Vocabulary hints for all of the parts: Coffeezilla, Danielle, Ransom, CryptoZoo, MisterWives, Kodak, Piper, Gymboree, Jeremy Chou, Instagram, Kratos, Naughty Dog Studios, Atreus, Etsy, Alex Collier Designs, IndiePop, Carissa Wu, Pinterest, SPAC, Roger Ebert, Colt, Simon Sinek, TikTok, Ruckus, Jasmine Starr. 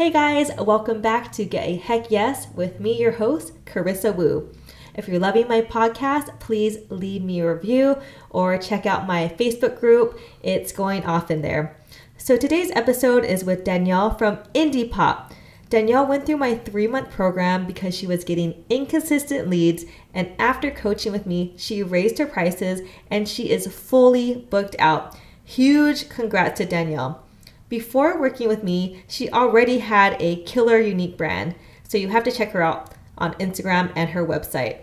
Hey guys, welcome back to Get a Heck Yes with me, your host, Carissa Wu. If you're loving my podcast, please leave me a review or check out my Facebook group. It's going off in there. So today's episode is with Danielle from IndiePop. Danielle went through my 3-month program because she was getting inconsistent leads, and after coaching with me, she raised her prices and she is fully booked out. Huge congrats to Danielle. Before working with me, she already had a killer unique brand, so you have to check her out on Instagram and her website.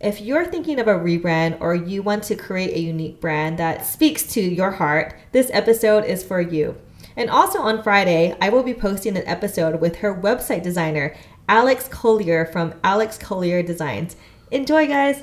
If you're thinking of a rebrand or you want to create a unique brand that speaks to your heart, this episode is for you. And also on Friday, I will be posting an episode with her website designer, Alex Collier from Alex Collier Designs. Enjoy, guys.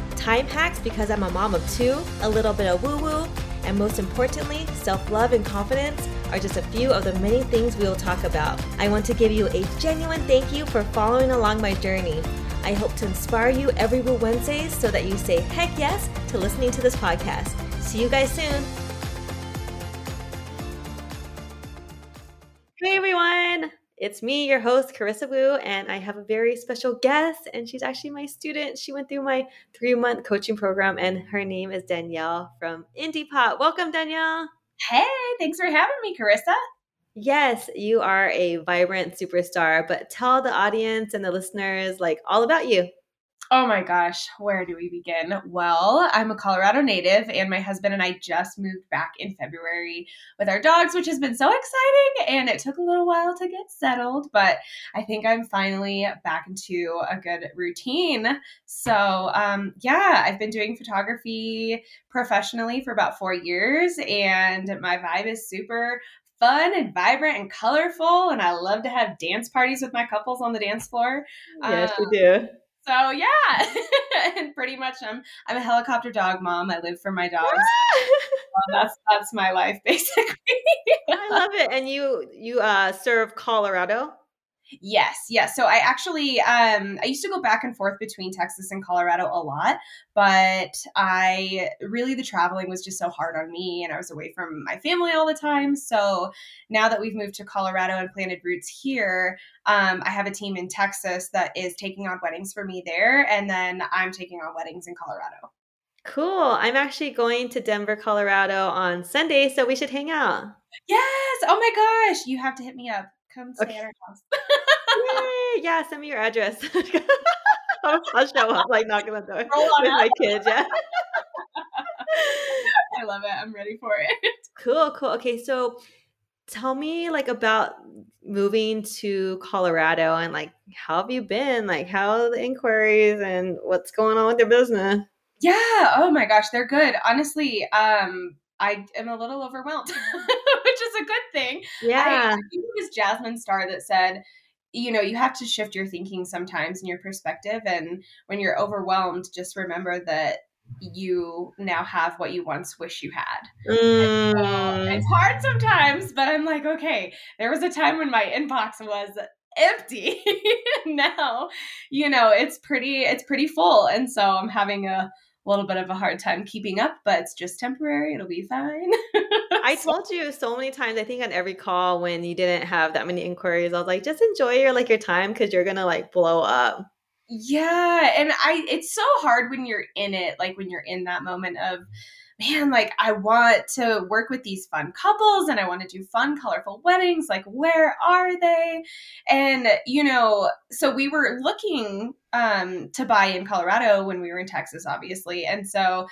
time hacks because I'm a mom of 2, a little bit of woo-woo, and most importantly, self-love and confidence are just a few of the many things we will talk about. I want to give you a genuine thank you for following along my journey. I hope to inspire you every Woo Wednesdays so that you say heck yes to listening to this podcast. See you guys soon. Hey everyone, it's me, your host, Carissa Wu, and I have a very special guest, and she's actually my student. She went through my 3-month coaching program, and her name is Danielle from IndiePop. Welcome, Danielle. Hey, thanks for having me, Carissa. Yes, you are a vibrant superstar, but tell the audience and the listeners like all about you. Oh my gosh, where do we begin? Well, I'm a Colorado native, and my husband and I just moved back in February with our dogs, which has been so exciting, and it took a little while to get settled, but I think I'm finally back into a good routine. So yeah, I've been doing photography professionally for about 4 years, and my vibe is super fun and vibrant and colorful, and I love to have dance parties with my couples on the dance floor. Yes, we do. So yeah, and pretty much I'm a helicopter dog mom. I live for my dogs. That's my life basically. I love it. And you serve Colorado? Yes. So I actually, I used to go back and forth between Texas and Colorado a lot, but the traveling was just so hard on me, and I was away from my family all the time. So now that we've moved to Colorado and planted roots here, I have a team in Texas that is taking on weddings for me there. And then I'm taking on weddings in Colorado. Cool. I'm actually going to Denver, Colorado on Sunday, so we should hang out. Yes. Oh my gosh. You have to hit me up. Come stay at our house. Yay! Yeah, send me your address. I'll show up, like knock on the door with my kids. Yeah. I love it. I'm ready for it. Cool. Okay, so tell me like about moving to Colorado and like how have you been? Like how are the inquiries and what's going on with your business? Yeah. Oh my gosh, they're good. Honestly, I am a little overwhelmed, which is a good thing. Yeah. I think it was Jasmine Starr that said, you know, you have to shift your thinking sometimes and your perspective. And when you're overwhelmed, just remember that you now have what you once wish you had. Mm. So it's hard sometimes, but I'm like, okay, there was a time when my inbox was empty. Now, you know, it's pretty full. And so I'm having a little bit of a hard time keeping up, but it's just temporary. It'll be fine. I told you so many times, I think on every call when you didn't have that many inquiries, I was like, just enjoy your time. 'Cause you're going to blow up. Yeah. And it's so hard when you're in it. Like when you're in that moment of, man, I want to work with these fun couples and I want to do fun, colorful weddings. Like, where are they? And, you know, so we were looking to buy in Colorado when we were in Texas, obviously. And so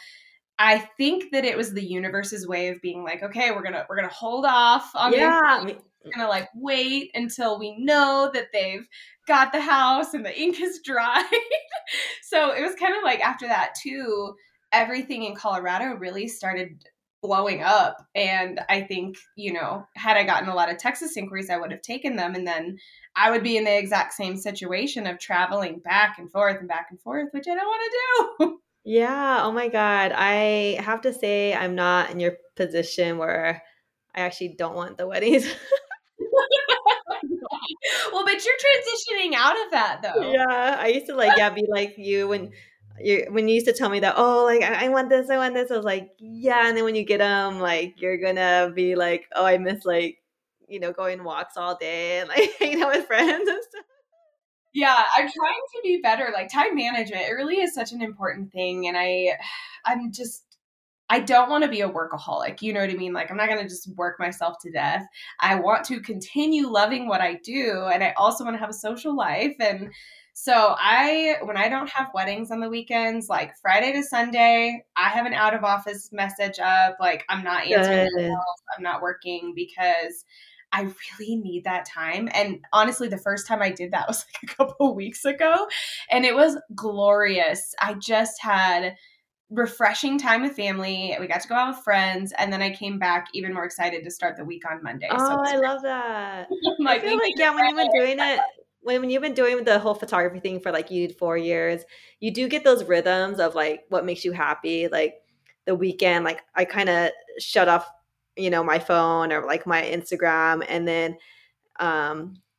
I think that it was the universe's way of being like, okay, we're going to hold off on this. We're going to wait until we know that they've got the house and the ink is dry. So it was after that too, everything in Colorado really started blowing up. And I think, you know, had I gotten a lot of Texas inquiries, I would have taken them. And then I would be in the exact same situation of traveling back and forth and back and forth, which I don't want to do. Yeah. Oh my God. I have to say I'm not in your position where I actually don't want the weddings. Well, but you're transitioning out of that though. Yeah. I used to be like you when you used to tell me that, oh, like, I want this, I want this. I was like, yeah. And then when you get them, like, you're going to be like, oh, I miss, like, you know, going walks all day and like hanging out with friends and stuff. Yeah. I'm trying to be better. Like, time management, it really is such an important thing. And I'm just, I don't want to be a workaholic. You know what I mean? Like, I'm not going to just work myself to death. I want to continue loving what I do. And I also want to have a social life. And so when I don't have weddings on the weekends, like Friday to Sunday, I have an out of office message up. Like, I'm not answering emails, I'm not working, because I really need that time. And honestly, the first time I did that was like a couple of weeks ago, and it was glorious. I just had refreshing time with family. We got to go out with friends, and then I came back even more excited to start the week on Monday. Oh, so I love that. I feel like, yeah, when you were doing it, when you've been doing the whole photography thing for like 4 years, you do get those rhythms of like what makes you happy. Like the weekend, like I kind of shut off, you know, my phone or like my Instagram. And then,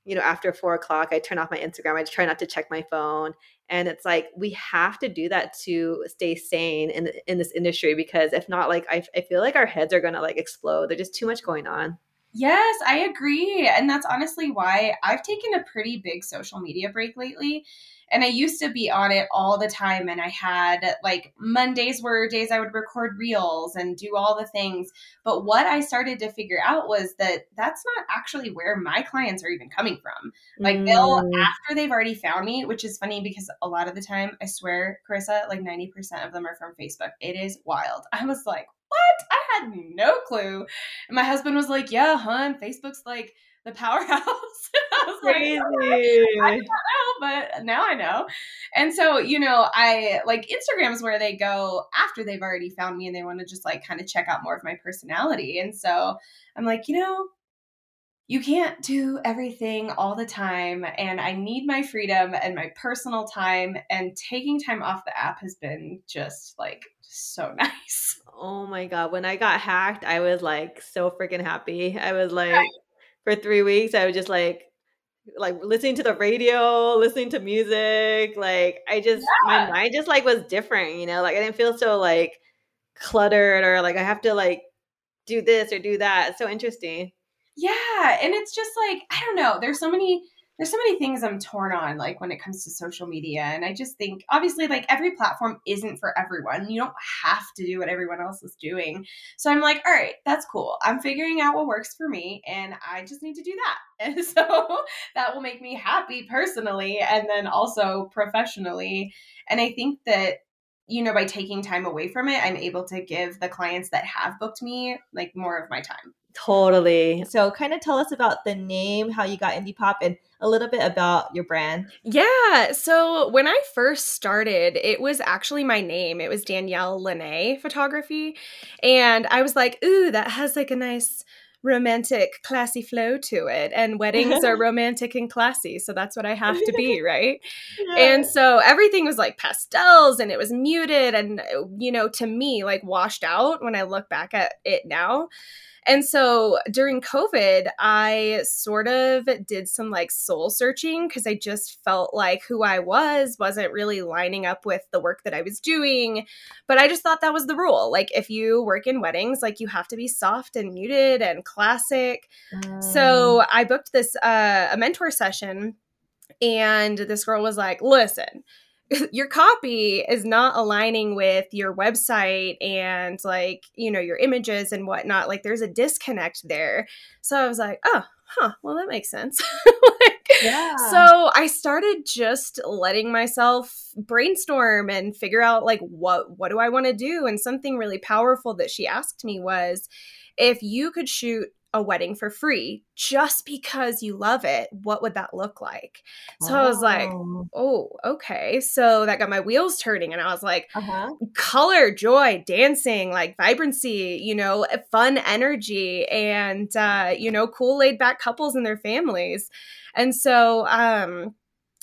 you know, after 4 o'clock, I turn off my Instagram. I just try not to check my phone. And it's like, we have to do that to stay sane in this industry, because if not, like, I feel like our heads are going to like explode. There's just too much going on. Yes, I agree. And that's honestly why I've taken a pretty big social media break lately. And I used to be on it all the time. And I had like Mondays were days I would record reels and do all the things. But what I started to figure out was that that's not actually where my clients are even coming from. Like they'll, after they've already found me, which is funny because a lot of the time, I swear, Carissa, like 90% of them are from Facebook. It is wild. I was like, what? I had no clue. And my husband was like, yeah, hun, Facebook's like the powerhouse. I was crazy. Like, oh, I didn't know, but now I know. And so, you know, I like Instagram is where they go after they've already found me and they want to just like kind of check out more of my personality. And so I'm like, you know, you can't do everything all the time. And I need my freedom and my personal time, and taking time off the app has been just like so nice. Oh my God. When I got hacked, I was like so freaking happy. I was like, for 3 weeks, I was just like listening to the radio, listening to music. Like I just, my mind just like was different, you know, like I didn't feel so like cluttered or like I have to like do this or do that. It's so interesting. Yeah. And it's just like, I don't know. There's so many things I'm torn on, like when it comes to social media. And I just think obviously like every platform isn't for everyone. You don't have to do what everyone else is doing. So I'm like, all right, that's cool. I'm figuring out what works for me and I just need to do that. And so that will make me happy personally and then also professionally. And I think that, you know, by taking time away from it, I'm able to give the clients that have booked me like more of my time. Totally. So kind of tell us about the name, how you got IndiePop, and a little bit about your brand. Yeah. So when I first started, it was actually my name. It was Danielle Lene Photography. And I was like, ooh, that has like a nice romantic, classy flow to it. And weddings are romantic and classy. So that's what I have to be, right? Yeah. And so everything was like pastels and it was muted and, you know, to me, like washed out when I look back at it now. And so during COVID, I sort of did some like soul searching because I just felt like who I was wasn't really lining up with the work that I was doing. But I just thought that was the rule. Like if you work in weddings, like you have to be soft and muted and classic. So I booked this a mentor session and this girl was like, listen, your copy is not aligning with your website and like, you know, your images and whatnot. Like there's a disconnect there. So I was like, oh, huh, well, that makes sense. So I started just letting myself brainstorm and figure out like, what do I want to do? And something really powerful that she asked me was, if you could shoot a wedding for free just because you love it, what would that look like? So I was like, oh, okay. So that got my wheels turning. And I was like, color, joy, dancing, like vibrancy, you know, fun energy and, you know, cool laid back couples and their families. And so,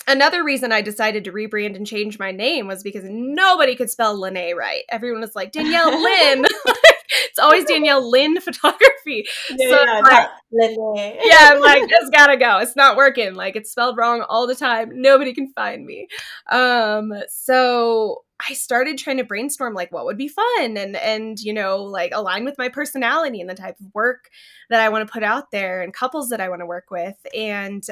another reason I decided to rebrand and change my name was because nobody could spell Lynne right. Everyone was like, Danielle Lynn. It's always Danielle Lynn Photography. Yeah, so I'm like, it's gotta go. It's not working. Like, it's spelled wrong all the time. Nobody can find me. So I started trying to brainstorm, like, what would be fun and, you know, like align with my personality and the type of work that I want to put out there and couples that I want to work with. And,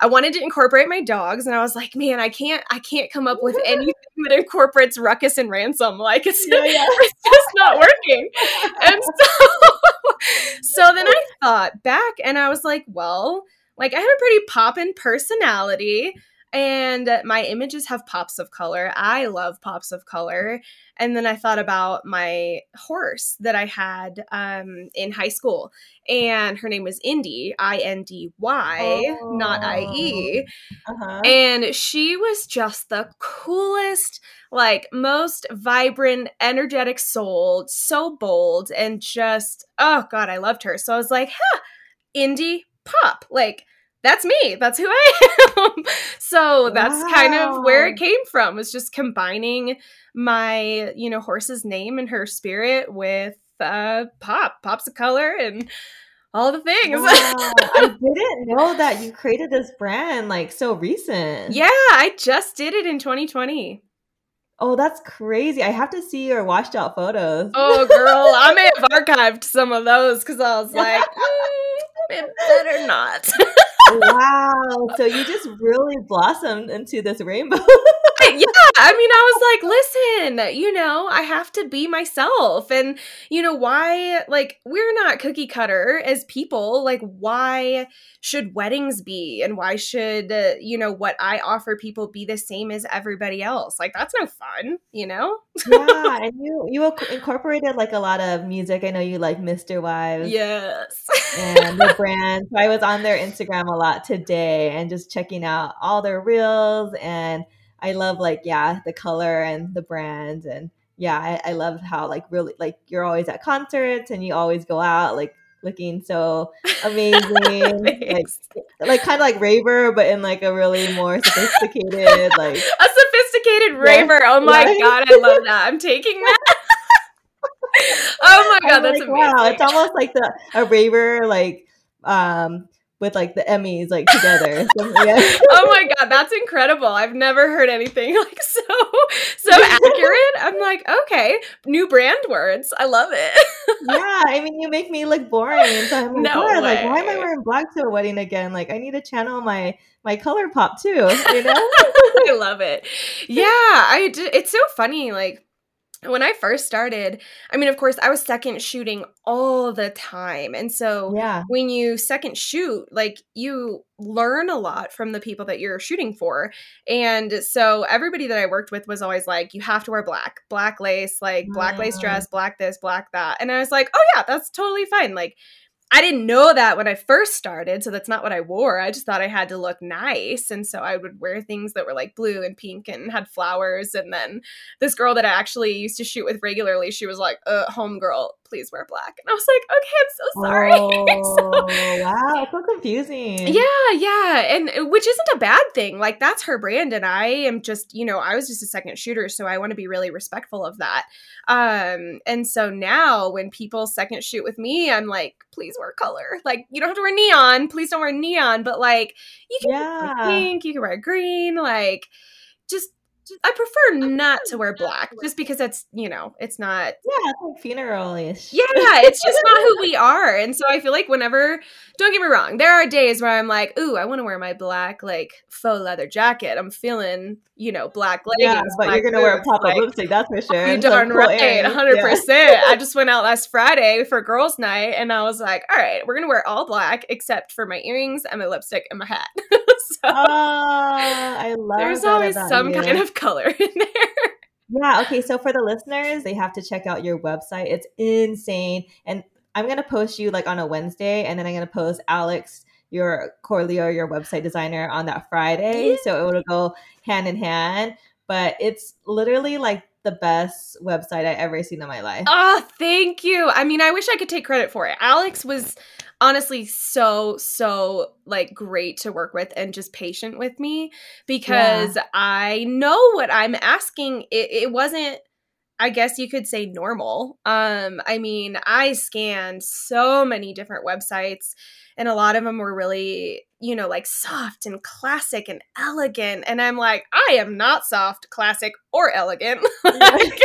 I wanted to incorporate my dogs, and I was like, man, I can't come up with anything that incorporates Ruckus and Ransom. Like, it's just not working. And so then I thought back and I was like, well, like I have a pretty poppin' personality. And my images have pops of color. I love pops of color. And then I thought about my horse that I had in high school. And her name was Indy, I-N-D-Y, not I-E. And she was just the coolest, like most vibrant, energetic soul, so bold and just, oh God, I loved her. So I was like, IndiePop, like, that's me. That's who I am. So that's kind of where it came from, was just combining my, you know, horse's name and her spirit with pops of color and all the things. Wow. I didn't know that you created this brand like so recent. Yeah, I just did it in 2020. Oh, that's crazy. I have to see your washed out photos. Oh, girl. I may have archived some of those because I was like, it better not. Wow. So you just really blossomed into this rainbow. Yeah. I mean, I was like, listen, you know, I have to be myself. And, you know, why, like, we're not cookie cutter as people. Like, why should weddings be? And why should, you know, what I offer people be the same as everybody else? Like, that's no fun, you know? Yeah. And you incorporated, like, a lot of music. I know you like MisterWives. Yes. And the brand. So I was on their Instagram a lot today and just checking out all their reels, and I love, like, yeah, the color and the brand. And yeah, I love how, like, really, like, you're always at concerts and you always go out, like, looking so amazing. like kind of like raver, but in like a really more sophisticated, like. A sophisticated raver. Oh my God, I love that. I'm taking that. Oh my God, that's like, amazing. Wow, it's almost like a raver, like, with like the Emmys like together. Oh my God, that's incredible. I've never heard anything like so accurate. I'm like, okay, new brand words. I love it. Yeah, I mean, you make me look boring. So I'm like, like, why am I wearing black to a wedding again? Like, I need to channel my color pop too, you know? I love it. Yeah, it's so funny, like, when I first started, I mean, of course, I was second shooting all the time. And so when you second shoot, like, you learn a lot from the people that you're shooting for. And so everybody that I worked with was always like, you have to wear black lace, like black lace dress, black this, black that. And I was like, oh yeah, that's totally fine. Like, I didn't know that when I first started, so that's not what I wore. I just thought I had to look nice, and so I would wear things that were like blue and pink and had flowers. And then this girl that I actually used to shoot with regularly, she was like, homegirl, please wear black. And I was like, okay, I'm so sorry. Wow, so confusing. Yeah. And which isn't a bad thing. Like, that's her brand. And I am just, you know, I was just a second shooter. So I want to be really respectful of that. And so now when people second shoot with me, I'm like, please wear color. Like, you don't have to wear neon. Please don't wear neon. But like, you can wear pink, you can wear green. Like, I prefer not to wear black just because that's, you know, it's not. Yeah, it's like funeral-ish. Yeah, it's just not who we are. And so I feel like whenever, don't get me wrong, there are days where I'm like, ooh, I want to wear my black, like, faux leather jacket. I'm feeling, you know, black leggings. Yeah, but you're going to wear a pop-up lipstick, that's for sure. You darn right, 100%. Yeah. I just went out last Friday for girls' night, and I was like, all right, we're going to wear all black except for my earrings and my lipstick and my hat. I love that. There's always some kind of color in there. Yeah. Okay. So for the listeners, they have to check out your website. It's insane. And I'm going to post you like on a Wednesday, and then I'm going to post Alex, your Collier, your website designer, on that Friday. Yeah. So it will go hand in hand. But it's literally like the best website I've ever seen in my life. Oh, thank you. I mean, I wish I could take credit for it. Alex was honestly so like great to work with and just patient with me, because yeah. I know what I'm asking. It wasn't, I guess you could say, normal. I mean, I scanned so many different websites, and a lot of them were really, you know, like soft and classic and elegant. And I'm like, I am not soft, classic, or elegant. Like,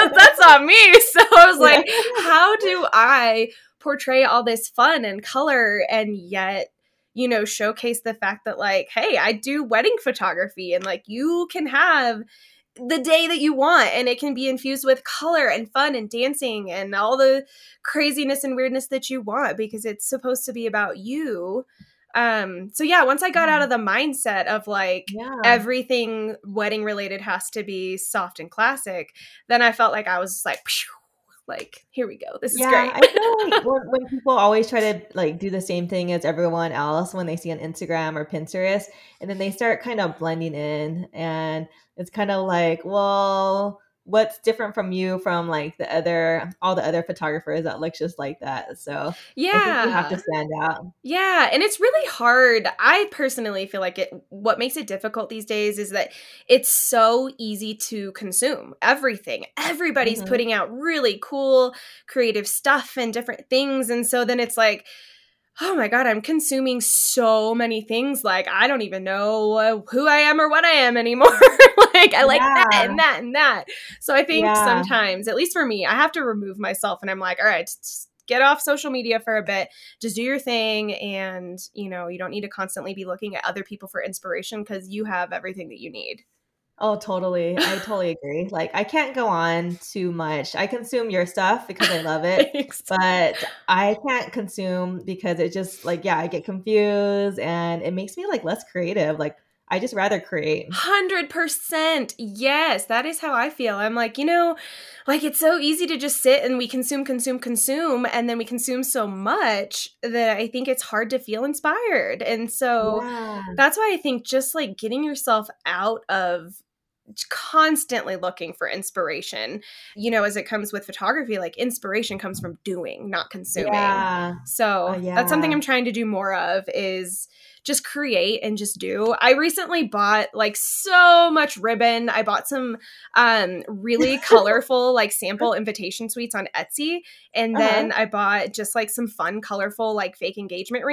that's on me. So I was like, how do I portray all this fun and color and yet, you know, showcase the fact that like, hey, I do wedding photography, and like you can have the day that you want, and it can be infused with color and fun and dancing and all the craziness and weirdness that you want, because it's supposed to be about you. So yeah, once I got out of the mindset of like everything wedding related has to be soft and classic, then I felt like I was just like, phew, like, here we go. This is great. I feel like when people always try to like do the same thing as everyone else when they see on Instagram or Pinterest, and then they start kind of blending in, and it's kind of like, well, what's different from you from like all the other photographers that look just like that? So yeah, I think you have to stand out. Yeah. And it's really hard. I personally feel like what makes it difficult these days is that it's so easy to consume everything. Everybody's putting out really cool, creative stuff and different things. And so then it's like, oh my God, I'm consuming so many things. Like, I don't even know who I am or what I am anymore. Like, I like that and that and that. So I think sometimes, at least for me, I have to remove myself, and I'm like, all right, just get off social media for a bit. Just do your thing. And, you know, you don't need to constantly be looking at other people for inspiration, because you have everything that you need. Oh, totally. I totally agree. Like, I can't go on too much. I consume your stuff because I love it, but I can't consume because it just like, I get confused, and it makes me like less creative. Like, I just rather create. 100%. Yes. That is how I feel. I'm like, you know, like it's so easy to just sit and we consume. And then we consume so much that I think it's hard to feel inspired. And so that's why I think just like getting yourself out of constantly looking for inspiration, you know, as it comes with photography, like inspiration comes from doing, not consuming. So that's something I'm trying to do more of, is just create and just do. I recently bought like so much ribbon. I bought some really colorful like sample invitation suites on Etsy. And then I bought just like some fun, colorful, like fake engagement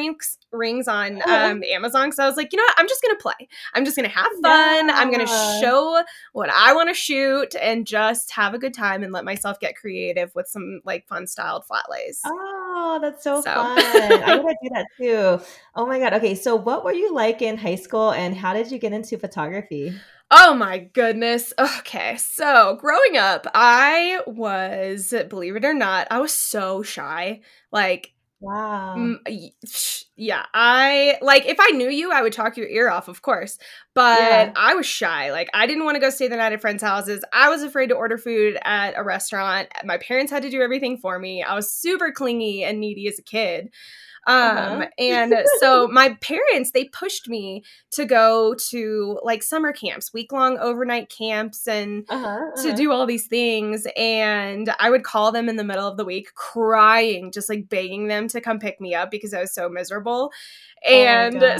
rings on Amazon. So I was like, you know what? I'm just going to play. I'm just going to have fun. I'm going to show what I want to shoot and just have a good time and let myself get creative with some like fun styled flat lays. Oh, that's so fun. I want to do that too. Oh my God. Okay. So what were you like in high school, and how did you get into photography? Oh my goodness. Okay. So growing up, I was, believe it or not, I was so shy. Like, yeah, I like, if I knew you, I would talk your ear off, of course, but I was shy. Like, I didn't want to go stay the night at friends' houses. I was afraid to order food at a restaurant. My parents had to do everything for me. I was super clingy and needy as a kid. And so my parents, they pushed me to go to like summer camps, week-long overnight camps, and to do all these things. And I would call them in the middle of the week crying, just like begging them to come pick me up because I was so miserable. And I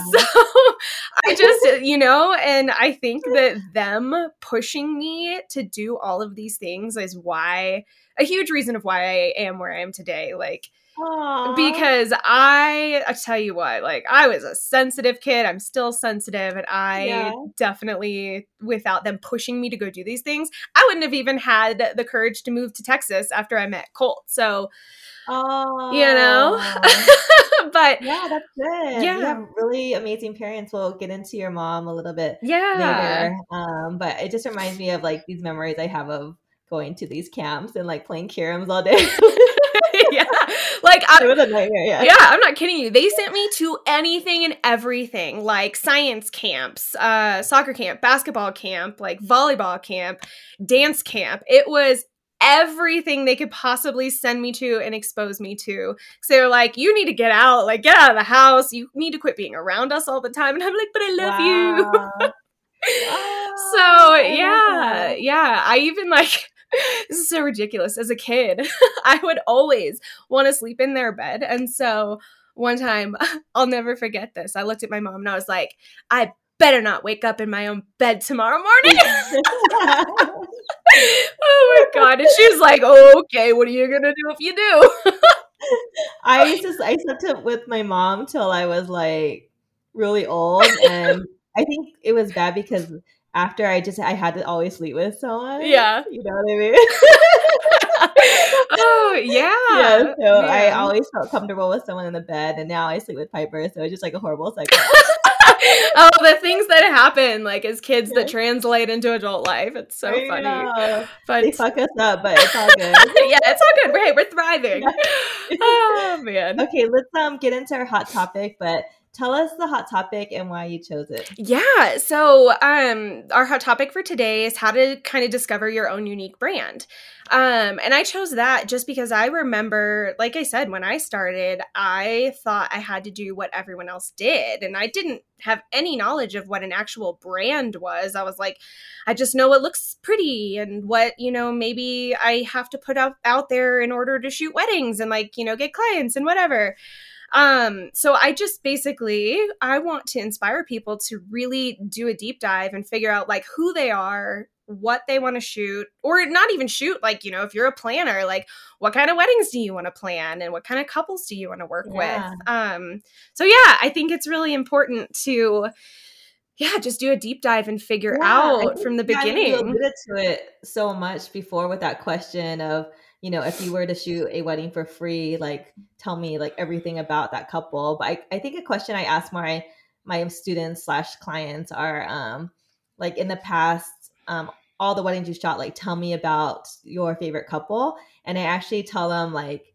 just, you know, and I think that them pushing me to do all of these things is why, a huge reason of why I am where I am today. Like, because I tell you what, like I was a sensitive kid. I'm still sensitive. And I definitely, without them pushing me to go do these things, I wouldn't have even had the courage to move to Texas after I met Colt. So, you know, but yeah, that's good. Yeah. You have really amazing parents. We'll get into your mom a little bit later. But it just reminds me of like these memories I have of going to these camps and like playing caroms all day. Like, it was a nightmare, I'm not kidding you. They sent me to anything and everything, like science camps, soccer camp, basketball camp, like volleyball camp, dance camp. It was everything they could possibly send me to and expose me to. So they're like, you need to get out, like get out of the house. You need to quit being around us all the time. And I'm like, but I love you. So yeah, yeah. I even like, this is so ridiculous. As a kid, I would always want to sleep in their bed. And so one time, I'll never forget this. I looked at my mom and I was like, I better not wake up in my own bed tomorrow morning. Oh my God. And she was like, oh, okay, what are you going to do if you do? I slept up with my mom till I was like really old. And I think it was bad because after I had to always sleep with someone. Yeah. You know what I mean? Oh, yeah. Yeah. So yeah. I always felt comfortable with someone in the bed, and now I sleep with Piper. So it's just like a horrible cycle. Oh, the things that happen like as kids that translate into adult life. It's so funny. But they fuck us up, but it's all good. Yeah, it's all good. Right, we're thriving. Yeah. Oh man. Okay, let's get into our hot topic, but tell us the hot topic and why you chose it. Yeah. So our hot topic for today is how to kind of discover your own unique brand. And I chose that just because I remember, like I said, when I started, I thought I had to do what everyone else did. And I didn't have any knowledge of what an actual brand was. I was like, I just know what looks pretty and what, you know, maybe I have to put out there in order to shoot weddings and like, you know, get clients and whatever. So I just basically, I want to inspire people to really do a deep dive and figure out like who they are, what they want to shoot, or not even shoot. Like, you know, if you're a planner, like what kind of weddings do you want to plan and what kind of couples do you want to work with? So yeah, I think it's really important to, just do a deep dive and figure out from the beginning. You alluded to it so much before with that question of, you know, if you were to shoot a wedding for free, like tell me like everything about that couple. But I think a question I ask my students / clients are like in the past, all the weddings you shot, like tell me about your favorite couple. And I actually tell them like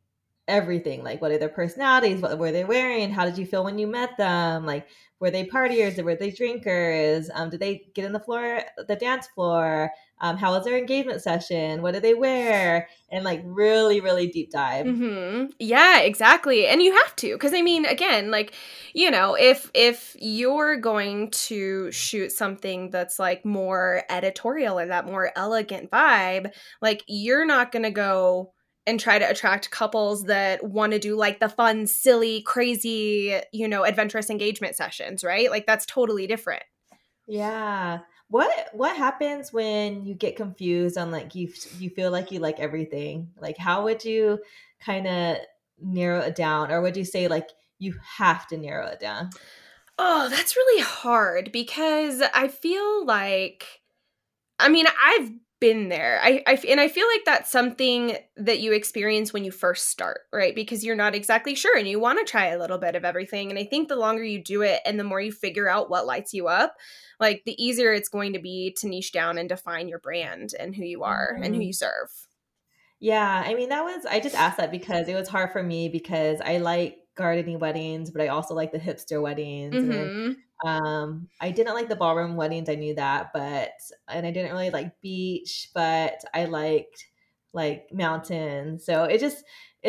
everything, like what are their personalities? What were they wearing? How did you feel when you met them? Like, were they partiers? Were they drinkers? Did they get on the dance floor? How was their engagement session? What did they wear? And like really, really deep dive. Mm-hmm. Yeah, exactly. And you have to, because I mean, again, like, you know, if you're going to shoot something that's like more editorial or that more elegant vibe, like you're not going to go and try to attract couples that want to do like the fun, silly, crazy, you know, adventurous engagement sessions, right? Like that's totally different. Yeah. What happens when you get confused on like you feel like you like everything? Like how would you kind of narrow it down, or would you say like you have to narrow it down? Oh, that's really hard because I feel like, I mean, I've been there. I feel like that's something that you experience when you first start, right? Because you're not exactly sure and you want to try a little bit of everything. And I think the longer you do it and the more you figure out what lights you up, like the easier it's going to be to niche down and define your brand and who you are and who you serve. Yeah. I mean, I just asked that because it was hard for me because I like gardening weddings, but I also like the hipster weddings. Mm-hmm. I didn't like the ballroom weddings. I knew that, and I didn't really like beach, but I liked like mountains. So it's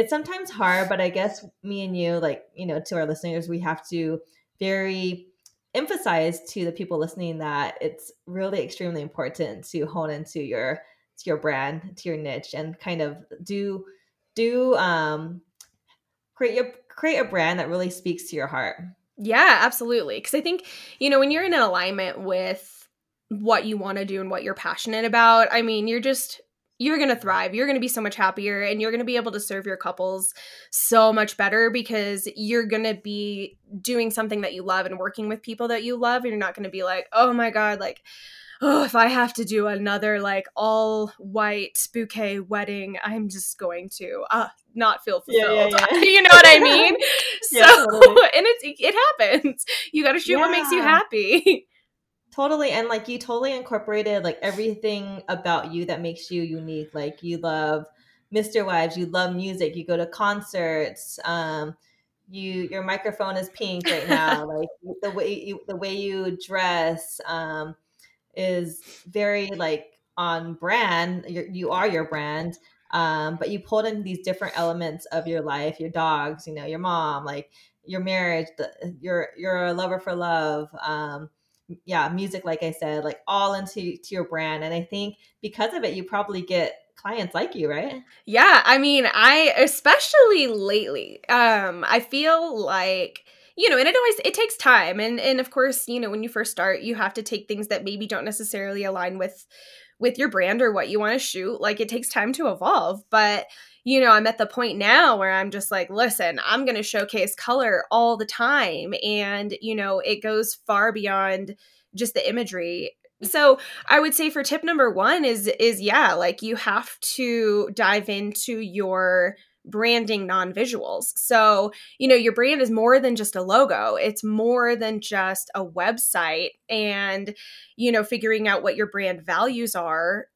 sometimes hard, but I guess me and you, like, you know, to our listeners, we have to very emphasize to the people listening that it's really extremely important to hone into your brand, to your niche, and kind of create a brand that really speaks to your heart. Yeah, absolutely. Because I think, you know, when you're in an alignment with what you want to do and what you're passionate about, I mean, you're going to thrive. You're going to be so much happier and you're going to be able to serve your couples so much better because you're going to be doing something that you love and working with people that you love. And you're not going to be like, oh my God, like, oh, if I have to do another like all white bouquet wedding, I'm just going to not feel fulfilled. Yeah. You know what I mean? Yeah, so totally. And it happens. You got to shoot what makes you happy. Totally. And like you totally incorporated like everything about you that makes you unique. Like you love MisterWives, you love music, you go to concerts, your microphone is pink right now. Like the way you dress, is very like on brand. You are your brand, but you pulled in these different elements of your life, your dogs, you know, your mom, like your marriage, you're a lover for love. Yeah, music, like I said, like all into your brand. And I think because of it, you probably get clients like you, right? Yeah. I mean, especially lately, I feel like, you know, and it takes time. And of course, you know, when you first start, you have to take things that maybe don't necessarily align with your brand or what you want to shoot. Like, it takes time to evolve, but you know, I'm at the point now where I'm just like, listen, I'm going to showcase color all the time. And, you know, it goes far beyond just the imagery. So I would say for tip number one is yeah, like you have to dive into your branding non-visuals. So, you know, your brand is more than just a logo. It's more than just a website, and, you know, figuring out what your brand values are,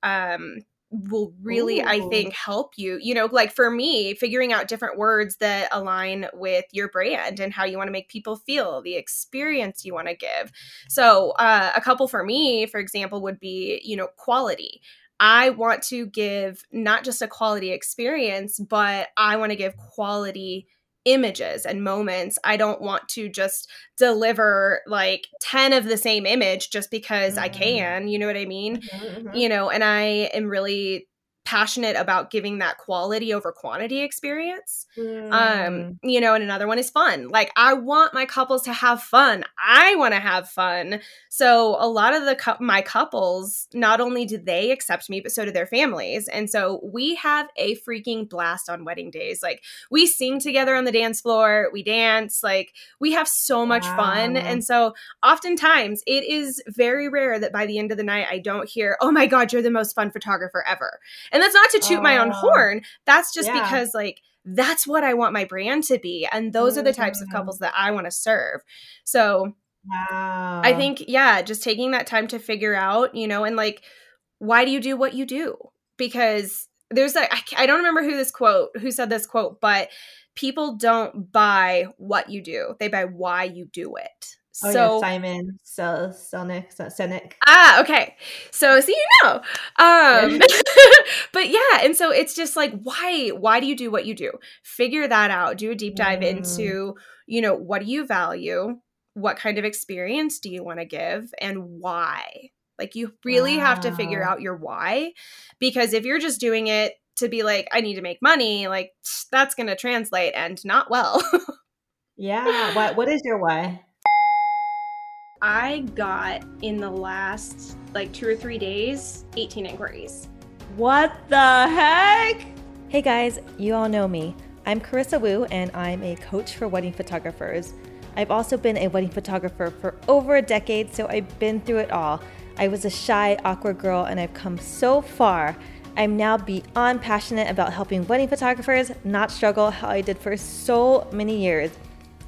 will really, ooh, I think, help you, you know, like for me, figuring out different words that align with your brand and how you want to make people feel, the experience you want to give. So a couple for me, for example, would be, you know, quality. I want to give not just a quality experience, but I want to give quality images and moments. I don't want to just deliver like 10 of the same image just because I can, you know what I mean? Mm-hmm. You know, and I am really passionate about giving that quality over quantity experience. You know, and another one is fun. Like, I want my couples to have fun. I want to have fun. So a lot of my couples, not only do they accept me, but so do their families. And so we have a freaking blast on wedding days. Like, we sing together on the dance floor, we dance, like we have so much fun. And so oftentimes it is very rare that by the end of the night, I don't hear, oh my God, you're the most fun photographer ever. And that's not to toot my own horn. That's just because, like, that's what I want my brand to be. And those are the types of couples that I want to serve. So I think, yeah, just taking that time to figure out, you know, and like, why do you do what you do? Because there's like, I don't remember who said this quote, but people don't buy what you do. They buy why you do it. Oh, so yeah, Simon Sinek. Ah, okay. So you know. But yeah, and so it's just like, why do you do what you do? Figure that out. Do a deep dive into, you know, what do you value? What kind of experience do you want to give, and why? Like, you really have to figure out your why, because if you're just doing it to be like, I need to make money, like that's going to translate and not well. Yeah. What is your why? I got, in the last like 2 or 3 days, 18 inquiries. What the heck? Hey guys, you all know me. I'm Carissa Wu, and I'm a coach for wedding photographers. I've also been a wedding photographer for over a decade, so I've been through it all. I was a shy, awkward girl, and I've come so far. I'm now beyond passionate about helping wedding photographers not struggle how I did for so many years.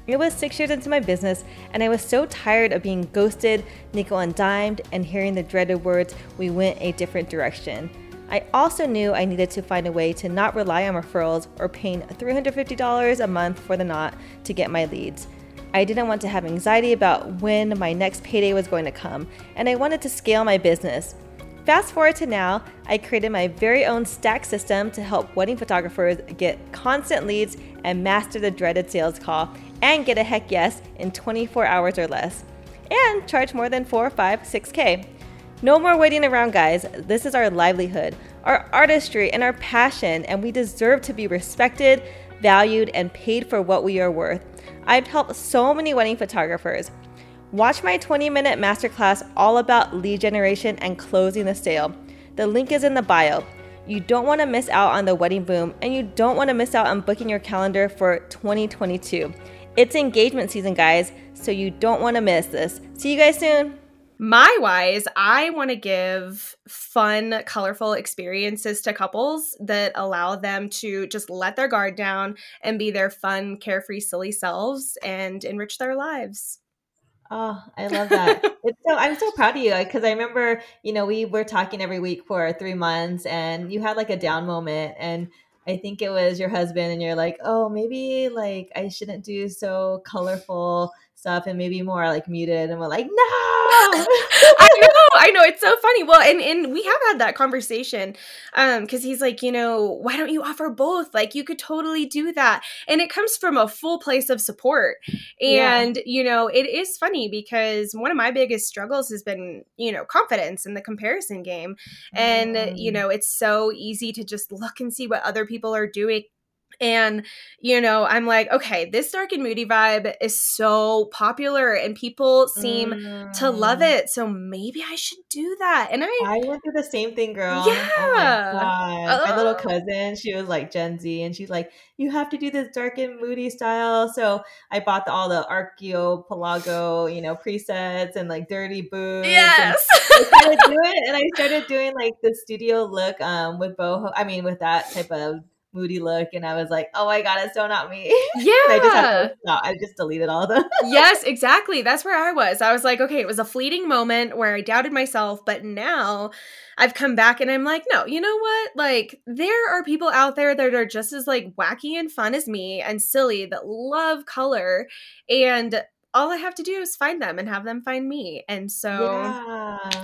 It was 6 years into my business, and I was so tired of being ghosted, nickel and dimed, and hearing the dreaded words, we went a different direction. I also knew I needed to find a way to not rely on referrals or paying $350 a month for the knot to get my leads. I didn't want to have anxiety about when my next payday was going to come, and I wanted to scale my business. Fast forward to now, I created my very own stack system to help wedding photographers get constant leads and master the dreaded sales call and get a heck yes in 24 hours or less, and charge more than 4, 5, 6K. No more waiting around, guys. This is our livelihood, our artistry, and our passion, and we deserve to be respected, valued, and paid for what we are worth. I've helped so many wedding photographers. Watch my 20-minute masterclass all about lead generation and closing the sale. The link is in the bio. You don't want to miss out on the wedding boom, and you don't want to miss out on booking your calendar for 2022. It's engagement season, guys, so you don't want to miss this. See you guys soon. My why is I want to give fun, colorful experiences to couples that allow them to just let their guard down and be their fun, carefree, silly selves and enrich their lives. Oh, I love that. I'm so proud of you, because I remember, you know, we were talking every week for 3 months, and you had like a down moment, and I think it was your husband, and you're like, oh, maybe like I shouldn't do so colorful stuff and maybe more like muted. And we're like, no, I know. It's so funny. Well, and we have had that conversation because he's like, you know, why don't you offer both? Like, you could totally do that. And it comes from a full place of support. And, you know, it is funny because one of my biggest struggles has been, you know, confidence in the comparison game. And, you know, it's so easy to just look and see what other people are doing. And, you know, I'm like, okay, this dark and moody vibe is so popular and people seem to love it. So maybe I should do that. And I went through the same thing, girl. Yeah. Oh my God. My little cousin, she was like Gen Z and she's like, you have to do this dark and moody style. So I bought all the archipelago, you know, presets and like dirty boots. Yes. And I started doing it. And I started doing like the studio look with boho. I mean, with that type of moody look, and I was like, oh my God, it's so not me. Yeah. I just deleted all of them. Yes, exactly. That's where I was. I was like, okay, it was a fleeting moment where I doubted myself, but now I've come back and I'm like, no, you know what? Like, there are people out there that are just as like wacky and fun as me and silly that love color, and all I have to do is find them and have them find me. And so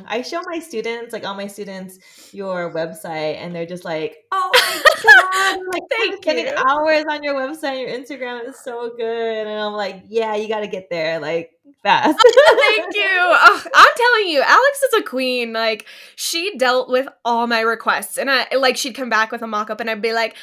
I show my students, like all my students, your website, and they're just like, oh my God, like, thank you. Hours on your website, your Instagram is so good. And I'm like, yeah, you got to get there. Like, fast. Thank you. Oh, I'm telling you, Alex is a queen. Like, she dealt with all my requests, and I like, she'd come back with a mock-up and I'd be like,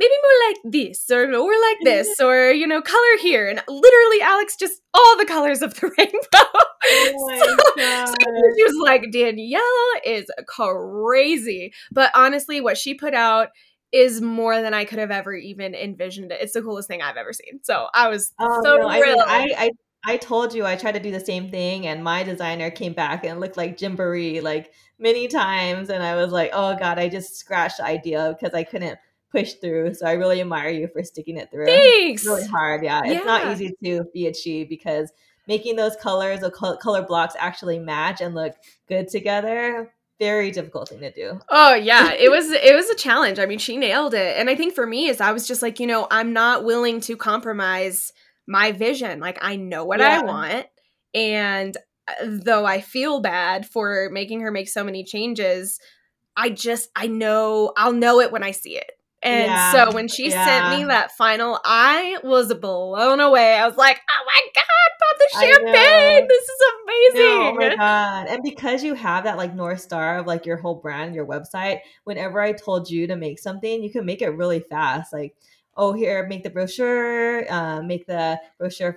maybe more like this or like this, or, you know, color here. And literally Alex, just all the colors of the rainbow. Oh my so she was like, Danielle is crazy. But honestly, what she put out is more than I could have ever even envisioned. It's the coolest thing I've ever seen. So I was thrilled. I told you I tried to do the same thing, and my designer came back and looked like Gymboree like many times. And I was like, oh God, I just scratched the idea because I couldn't push through. So I really admire you for sticking it through. Thanks. It's really hard. Yeah. It's not easy to be achieved because making those colors or color blocks actually match and look good together. Very difficult thing to do. Oh yeah. It was a challenge. I mean, she nailed it. And I think for me is I was just like, you know, I'm not willing to compromise my vision. Like, I know what I want. And though I feel bad for making her make so many changes, I'll know it when I see it. And so when she sent me that final, I was blown away. I was like, oh my God, pop the champagne. This is amazing. Oh my God. And because you have that like North Star of like your whole brand, your website, whenever I told you to make something, you can make it really fast. Like, oh, here, make the brochure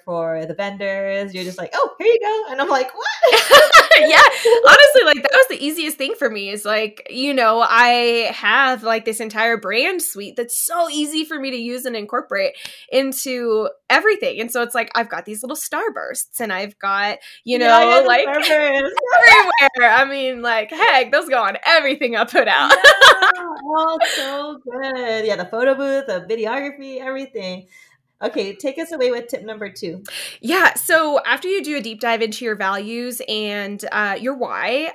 for the vendors. You're just like, oh, here you go. And I'm like, what? Yeah. Honestly, like, that was the easiest thing for me is like, you know, I have like this entire brand suite that's so easy for me to use and incorporate into everything. And so it's like, I've got these little starbursts and I've got, you know, like everywhere. I mean, like, heck, those go on everything I put out. Oh, so good. Yeah. The photo booth, the videography, everything. Okay, take us away with tip number 2. Yeah, so after you do a deep dive into your values and your why,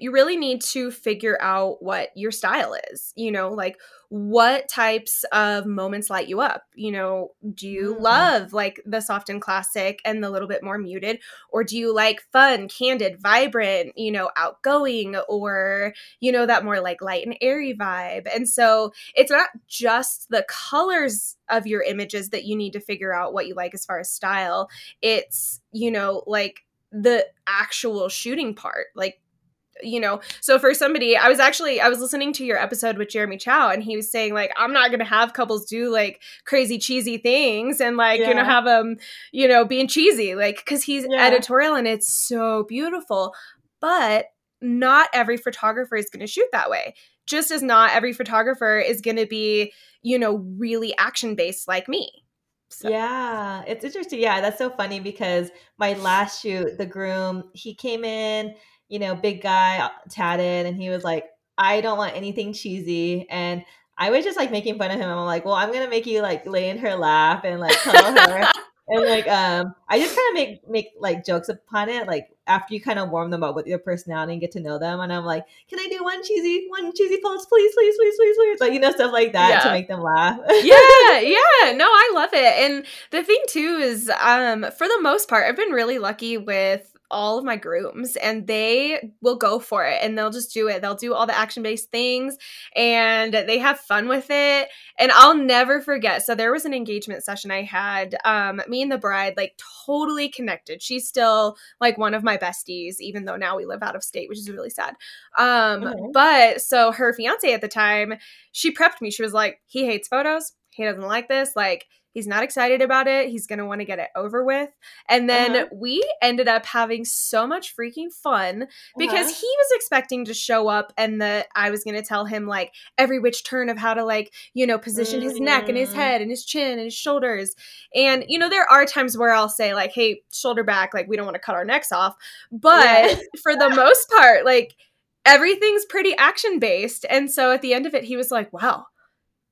you really need to figure out what your style is. You know, like, what types of moments light you up? You know, do you love like the soft and classic and the little bit more muted? Or do you like fun, candid, vibrant, you know, outgoing, or, you know, that more like light and airy vibe? And so it's not just the colors of your images that you need to figure out what you like as far as style. It's, you know, like the actual shooting part, like, you know, so for somebody, I was listening to your episode with Jeremy Chou, and he was saying like, I'm not going to have couples do like crazy cheesy things and like, you know, have them, you know, being cheesy, like, cause he's editorial and it's so beautiful, but not every photographer is going to shoot that way. Just as not every photographer is going to be, you know, really action based like me. So. Yeah, it's interesting. Yeah. That's so funny because my last shoot, the groom, he came in, you know, big guy, tatted. And he was like, I don't want anything cheesy. And I was just like making fun of him. I'm like, well, I'm going to make you like lay in her lap and like cuddle her. And like, I just kind of make like jokes upon it. Like, after you kind of warm them up with your personality and get to know them. And I'm like, can I do one cheesy pose, please. Like, you know, stuff like that to make them laugh. No, I love it. And the thing too is, for the most part, I've been really lucky with all of my grooms, and they will go for it, and they'll just do it. They'll do all the action-based things, and they have fun with it, and I'll never forget. So there was an engagement session I had. Me and the bride, like, totally connected. She's still, like, one of my besties, even though now we live out of state, which is really sad. But so her fiance at the time, she prepped me. She was like, he hates photos. He doesn't like this. Like, he's not excited about it. He's going to want to get it over with. And then we ended up having so much freaking fun because he was expecting to show up and that I was going to tell him, like, every which turn of how to, like, you know, position his neck and his head and his chin and his shoulders. And, you know, there are times where I'll say, like, hey, shoulder back, like, we don't want to cut our necks off. But for the most part, like, everything's pretty action-based. And so at the end of it, he was like, wow,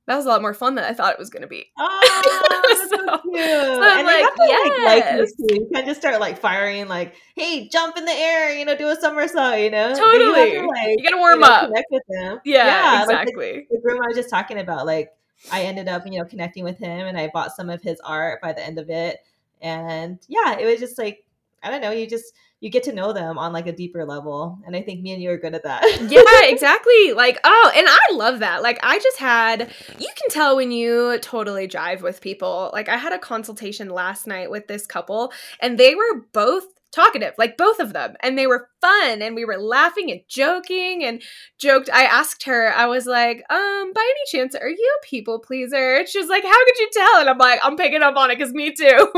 that was a lot more fun than I thought it was going to be. Oh, so, so cute. So I'm like, yes. You can just start, like, firing, like, hey, jump in the air, you know, do a somersault, you know? Totally. You got to warm up. Connect with them. Yeah, exactly. Like the room I was just talking about, like, I ended up, you know, connecting with him, and I bought some of his art by the end of it. And, yeah, it was just, like, I don't know, you get to know them on, like, a deeper level. And I think me and you are good at that. Yeah, exactly. Like, oh, and I love that. Like, I just had, you can tell when you totally jive with people. Like, I had a consultation last night with this couple, and they were both talkative, like, both of them. And they were fun, and we were laughing and joking and joked. I asked her, I was like, by any chance, are you a people pleaser? And she was like, how could you tell? And I'm like, I'm picking up on it because me too.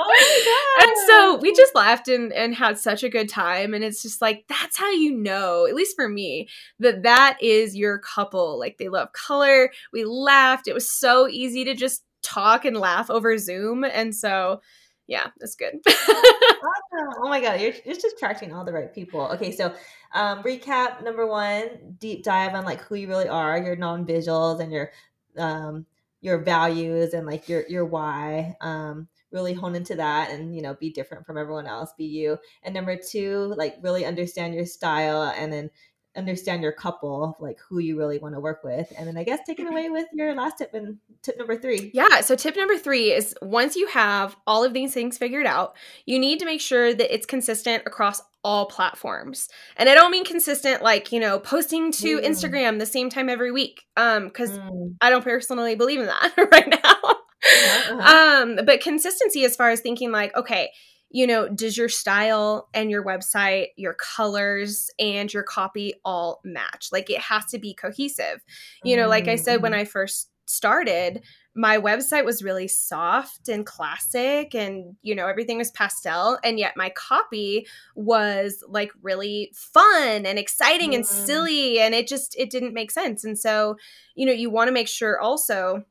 Oh my God. And so we just laughed and had such a good time. And it's just like, that's how you know, at least for me, that is your couple. Like, they love color. We laughed. It was so easy to just talk and laugh over Zoom. And so, yeah, it's good. Awesome. Oh my God. You're just attracting all the right people. Okay. So recap, number one, deep dive on, like, who you really are, your non-visuals and your values and, like, your why. Really hone into that and, you know, be different from everyone else, be you. And number two, like, really understand your style and then understand your couple, like, who you really want to work with. And then I guess take it away with your last tip and tip number three. Yeah. So tip number three is, once you have all of these things figured out, you need to make sure that it's consistent across all platforms. And I don't mean consistent, like, you know, posting to Instagram the same time every week. Cause I don't personally believe in that right now. But consistency as far as thinking, like, okay, you know, does your style and your website, your colors and your copy all match? Like, it has to be cohesive. You know, like I said, when I first started, my website was really soft and classic and, you know, everything was pastel. And yet my copy was, like, really fun and exciting and silly. And it didn't make sense. And so, you know, you want to make sure also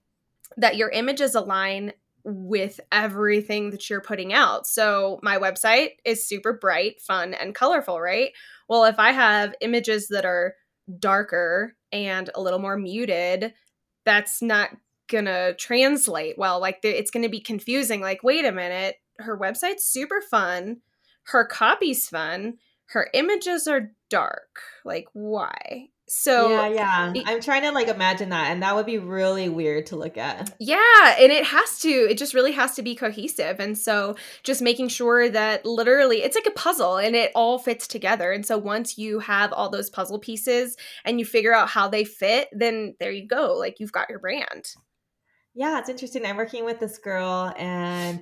that your images align with everything that you're putting out. So my website is super bright, fun, and colorful, right? Well, if I have images that are darker and a little more muted, that's not going to translate well. Like, it's going to be confusing. Like, wait a minute, her website's super fun, her copy's fun, her images are dark. Like, why? So yeah. I'm trying to, like, imagine that, and that would be really weird to look at. Yeah, and it just really has to be cohesive. And so just making sure that literally it's like a puzzle and it all fits together. And so once you have all those puzzle pieces and you figure out how they fit, then there you go. Like, you've got your brand. Yeah, it's interesting. I'm working with this girl, and,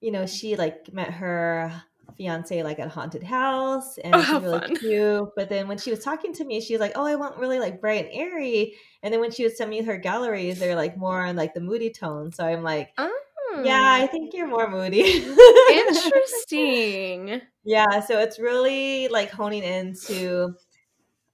you know, she, like, met her fiance, like, at a haunted house, and she's really cute. But then when she was talking to me, she was like, oh, I want really, like, bright and airy. And then when she was sending me her galleries, they're, like, more on, like, the moody tone. So I'm like, yeah, I think you're more moody. Interesting. Yeah. So it's really, like, honing into,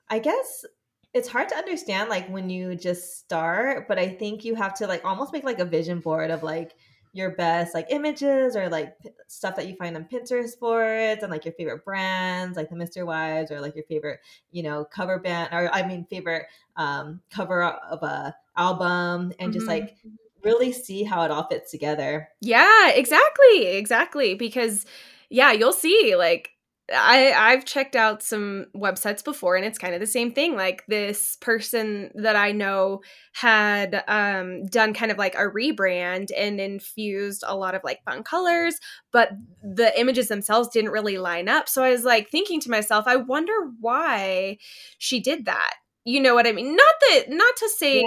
I guess it's hard to understand, like, when you just start, but I think you have to, like, almost make, like, a vision board of, like, your best, like, images or, like, stuff that you find on Pinterest boards and, like, your favorite brands, like the MisterWives, or, like, your favorite, you know, cover band, or favorite cover of a album, and just, like, really see how it all fits together. Yeah, exactly. Because, yeah, you'll see, like, I've checked out some websites before, and it's kind of the same thing. Like, this person that I know had done kind of like a rebrand and infused a lot of like fun colors, but the images themselves didn't really line up. So I was like thinking to myself, I wonder why she did that. You know what I mean? Not to say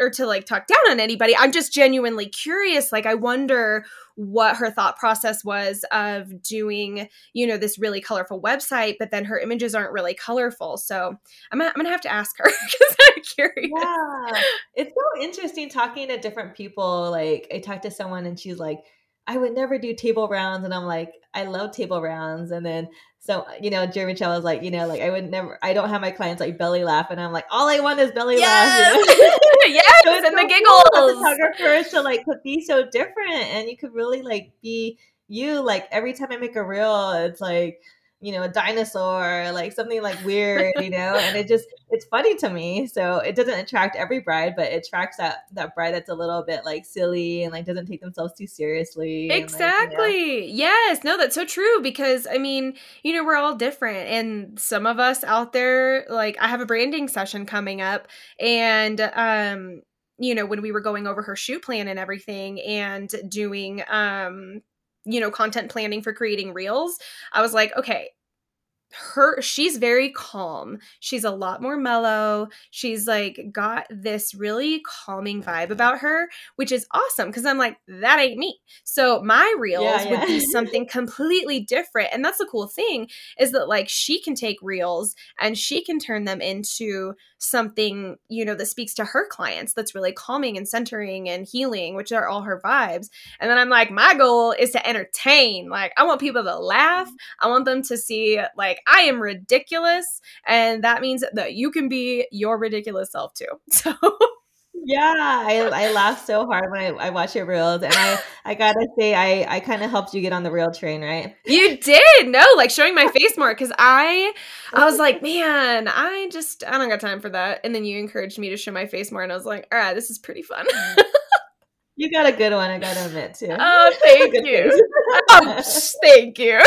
or to like talk down on anybody. I'm just genuinely curious. Like, I wonder what her thought process was of doing, you know, this really colorful website, but then her images aren't really colorful. So I'm going to have to ask her because I'm curious. Yeah. It's so interesting talking to different people. Like, I talked to someone and she's like, I would never do table rounds. And I'm like, I love table rounds. And then, so, you know, Jeremy Chou was like, you know, like, I would never, I don't have my clients like belly laugh. And I'm like, all I want is belly laugh. You know? Yes, so and so the giggles. Photographers to like could be so different, and you could really like be you. Like, every time I make a reel, it's like, you know, a dinosaur, like something like weird, you know, and it just, it's funny to me. So it doesn't attract every bride, but it attracts that bride that's a little bit like silly and like doesn't take themselves too seriously. Exactly. And, like, you know. Yes. No, that's so true, because I mean, you know, we're all different, and some of us out there, like, I have a branding session coming up, and, you know, when we were going over her shoot plan and everything and doing, you know, content planning for creating reels, I was like, okay, she's very calm. She's a lot more mellow. She's like got this really calming vibe about her, which is awesome, because I'm like, that ain't me. So my reels would be something completely different. And that's the cool thing, is that like she can take reels and she can turn them into something, you know, that speaks to her clients, that's really calming and centering and healing, which are all her vibes. And then I'm like, my goal is to entertain. Like, I want people to laugh. I want them to see like, I am ridiculous, and that means that you can be your ridiculous self too. So yeah, I laugh so hard when I watch your reels, and I gotta say I kind of helped you get on the reel train, right? You did. No, like showing my face more, because I was like, man, I don't got time for that, and then you encouraged me to show my face more, and I was like, all right, this is pretty fun. You got a good one, I gotta admit too. Oh, thank you. Oh, thank you.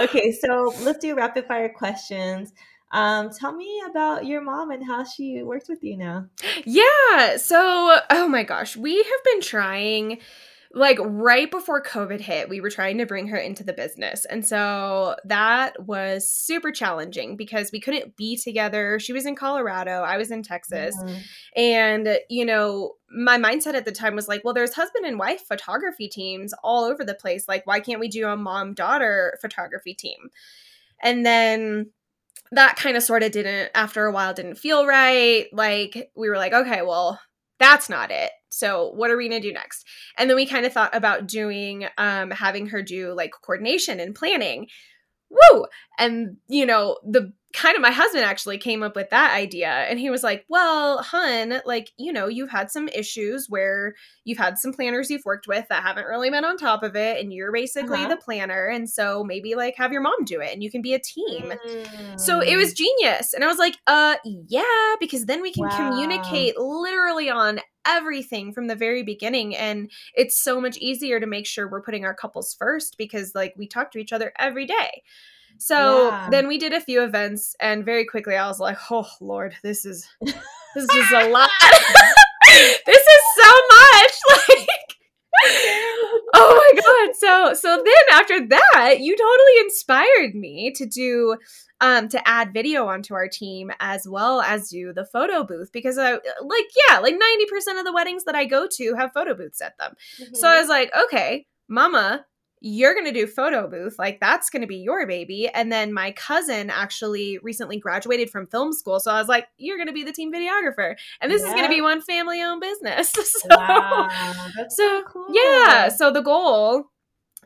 Okay, so let's do rapid fire questions. Tell me about your mom and how she works with you now. Yeah, so, oh my gosh, we have been trying, like right before COVID hit, we were trying to bring her into the business. And so that was super challenging because we couldn't be together. She was in Colorado. I was in Texas. Mm-hmm. And, you know, my mindset at the time was like, well, there's husband and wife photography teams all over the place. Like, why can't we do a mom-daughter photography team? And then that kind of sort of after a while didn't feel right. Like, we were like, okay, well, that's not it. So what are we going to do next? And then we kind of thought about doing, having her do like coordination and planning. Woo! And, you know, my husband actually came up with that idea, and he was like, well, hun, like, you know, you've had some issues where you've had some planners you've worked with that haven't really been on top of it. And you're basically the planner. And so maybe like have your mom do it and you can be a team. Mm. So it was genius. And I was like, yeah, because then we can communicate literally on everything from the very beginning. And it's so much easier to make sure we're putting our couples first, because like we talk to each other every day. So then we did a few events, and very quickly I was like, oh Lord, this is a lot. This is so much. Like, oh my God. So then after that, you totally inspired me to do, to add video onto our team as well as do the photo booth, because I like 90% of the weddings that I go to have photo booths at them. Mm-hmm. So I was like, okay, Mama, you're going to do photo booth. Like, that's going to be your baby. And then my cousin actually recently graduated from film school. So I was like, you're going to be the team videographer. And this is going to be one family owned business. So, so cool. Yeah. So the goal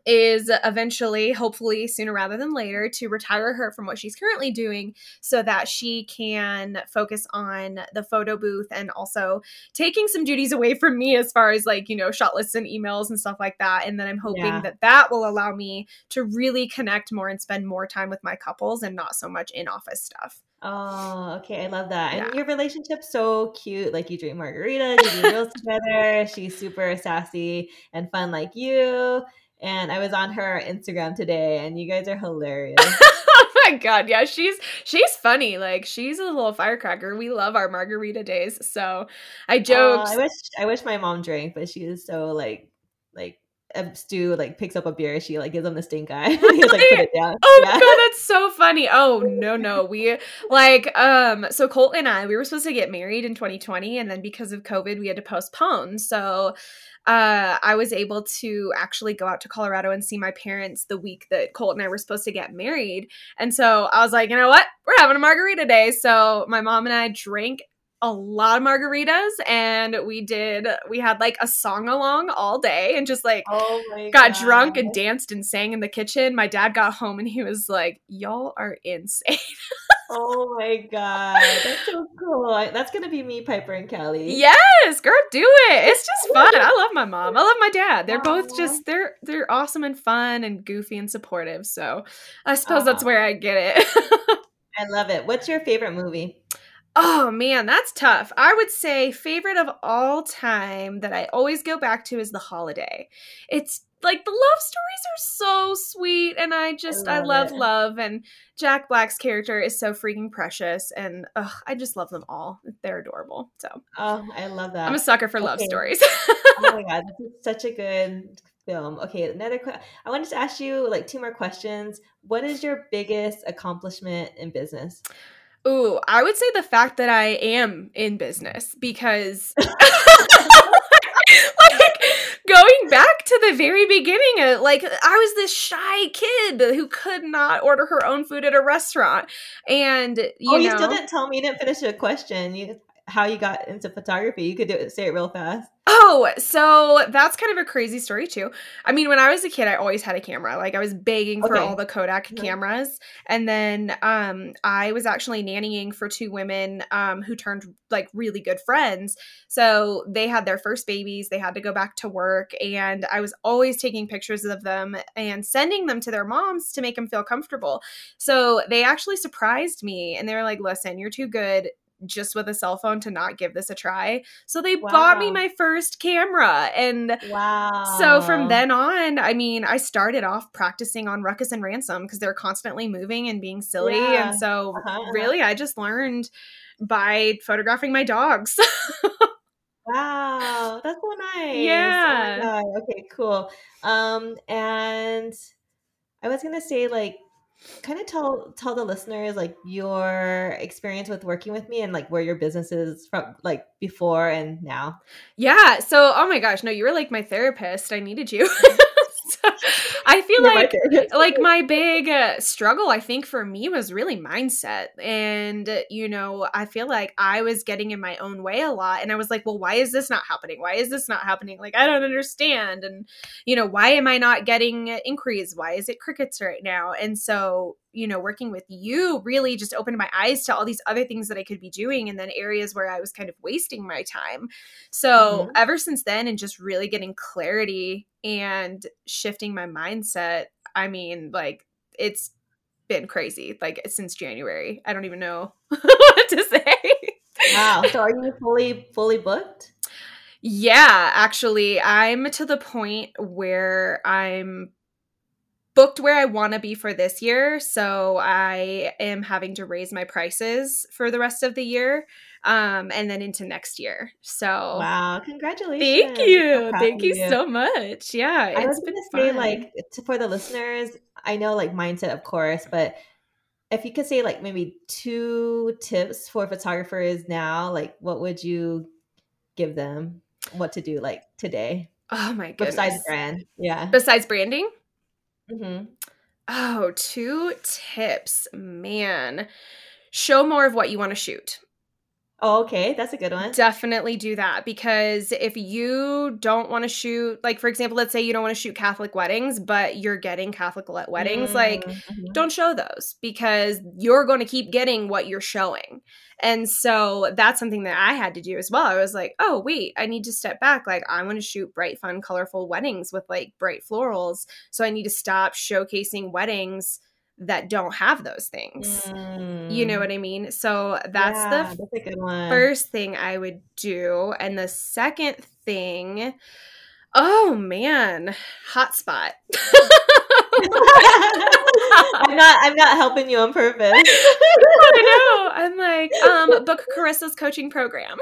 is eventually, hopefully sooner rather than later, to retire her from what she's currently doing so that she can focus on the photo booth and also taking some duties away from me as far as like, you know, shot lists and emails and stuff like that. And then I'm hoping that will allow me to really connect more and spend more time with my couples and not so much in office stuff. Oh, okay. I love that. And your relationship's so cute. Like, you drink margaritas, you do reels together. She's super sassy and fun like you. And I was on her Instagram today, and you guys are hilarious. Oh my God, yeah, she's funny. Like, she's a little firecracker. We love our margarita days. So I joked. I wish my mom drank, but she is so like Stu like picks up a beer, she like gives him the stink eye. Really? He's, like, put it down. Oh yeah. God, that's so funny. Oh no, we like so Colt and I, we were supposed to get married in 2020, and then because of COVID we had to postpone. So I was able to actually go out to Colorado and see my parents the week that Colt and I were supposed to get married. And so I was like, you know what? We're having a margarita day. So my mom and I drank a lot of margaritas, and we had like a song along all day, and just like drunk and danced and sang in the kitchen. My dad got home and he was like, y'all are insane. Oh my God. That's so cool. That's going to be me, Piper, and Kelly. Yes, girl, do it. It's just fun. I love my mom. I love my dad. They're both just, they're awesome and fun and goofy and supportive. So I suppose that's where I get it. I love it. What's your favorite movie? Oh man, that's tough. I would say favorite of all time that I always go back to is The Holiday. It's like the love stories are so sweet, and I love love, and Jack Black's character is so freaking precious, and I just love them all. They're adorable. So I love that. I'm a sucker for love stories. Oh my God, this is such a good film. Okay, I wanted to ask you like two more questions. What is your biggest accomplishment in business? Ooh, I would say the fact that I am in business, because like going back to the very beginning, like I was this shy kid who could not order her own food at a restaurant. And you still didn't tell me, you didn't finish the question. How you got into photography. You could say it real fast. Oh, so that's kind of a crazy story too. I mean, when I was a kid, I always had a camera. Like I was begging for all the Kodak cameras. And then I was actually nannying for two women who turned like really good friends. So they had their first babies. They had to go back to work. And I was always taking pictures of them and sending them to their moms to make them feel comfortable. So they actually surprised me. And they were like, listen, you're too good just with a cell phone to not give this a try. So they bought me my first camera. And so from then on, I mean, I started off practicing on Ruckus and Ransom because they're constantly moving and being silly. Yeah. And so really, I just learned by photographing my dogs. Wow. That's so nice. Yeah. Oh my God. Okay, cool. And I was going to say like, kind of tell the listeners like your experience with working with me and like where your business is from, like before and now. Yeah. So, oh my gosh, no, you were like my therapist. I needed you. So, I feel like my big struggle, I think for me was really mindset. And, you know, I feel like I was getting in my own way a lot. And I was like, well, why is this not happening? Why is this not happening? Like, I don't understand. And, you know, why am I not getting inquiries? Why is it crickets right now? And so, you know, working with you really just opened my eyes to all these other things that I could be doing, and then areas where I was kind of wasting my time. So ever since then, and just really getting clarity and shifting my mindset, I mean, like it's been crazy, like since January. I don't even know what to say. Wow. So are you fully booked? Yeah, actually I'm to the point where I'm booked where I want to be for this year. So I am having to raise my prices for the rest of the year and then into next year. So wow, congratulations. Thank you. Thank you so much. Yeah. I was going to say like for the listeners, I know like mindset, of course, but if you could say like maybe two tips for photographers now, like what would you give them what to do like today? Oh my goodness. Besides brand. Yeah. Besides branding? Mm-hmm. Oh, two tips, man. Show more of what you want to shoot. Oh, okay. That's a good one. Definitely do that, because if you don't want to shoot, like for example, let's say you don't want to shoot Catholic weddings, but you're getting Catholic weddings, like don't show those, because you're going to keep getting what you're showing. And so that's something that I had to do as well. I was like, oh wait, I need to step back. Like I want to shoot bright, fun, colorful weddings with like bright florals. So I need to stop showcasing weddings that don't have those things. You know what I mean? So that's the first thing I would do. And the second thing, Oh man, hot spot. I'm not helping you on purpose. I know. I'm like, book Carissa's coaching program.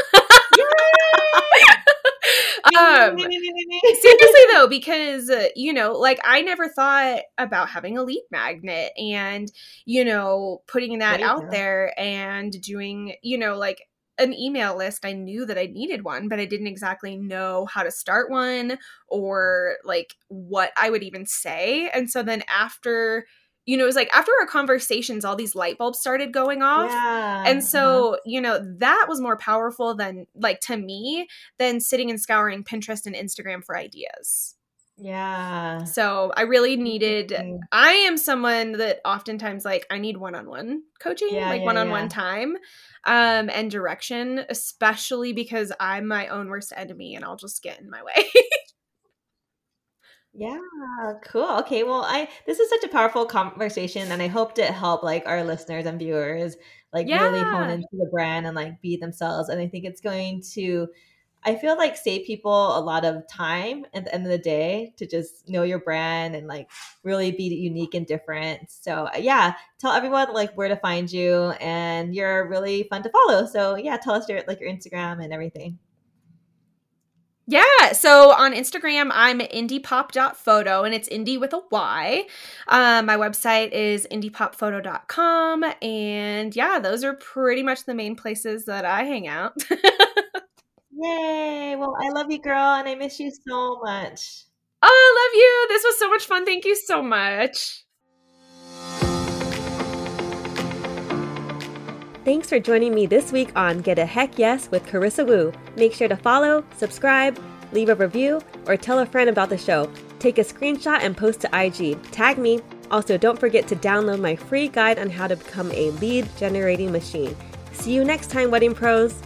Seriously though, because you know, like I never thought about having a lead magnet and, you know, putting that out there and doing, you know, like an email list. I knew that I needed one, but I didn't exactly know how to start one or like what I would even say. And so then after, you know, it was like after our conversations, all these light bulbs started going off. Yeah. And so, you know, that was more powerful than like to me than sitting and scouring Pinterest and Instagram for ideas. Yeah. So I really needed, I am someone that oftentimes like I need one-on-one coaching, one-on-one time and direction, especially because I'm my own worst enemy and I'll just get in my way. Yeah, cool. Okay, well, this is such a powerful conversation and I hoped it helped like our listeners and viewers like really hone into the brand and like be themselves. And I think it's going to, I feel like, save people a lot of time at the end of the day to just know your brand and like really be unique and different. So yeah, tell everyone like where to find you, and you're really fun to follow. So yeah, tell us your Instagram and everything. Yeah. So on Instagram, I'm indiepop.photo, and it's indie with a Y. My website is indiepopphoto.com. And yeah, those are pretty much the main places that I hang out. Yay. Well, I love you, girl, and I miss you so much. Oh, I love you. This was so much fun. Thank you so much. Thanks for joining me this week on Get a Heck Yes with Carissa Wu. Make sure to follow, subscribe, leave a review, or tell a friend about the show. Take a screenshot and post to IG. Tag me. Also, don't forget to download my free guide on how to become a lead generating machine. See you next time, Wedding Pros.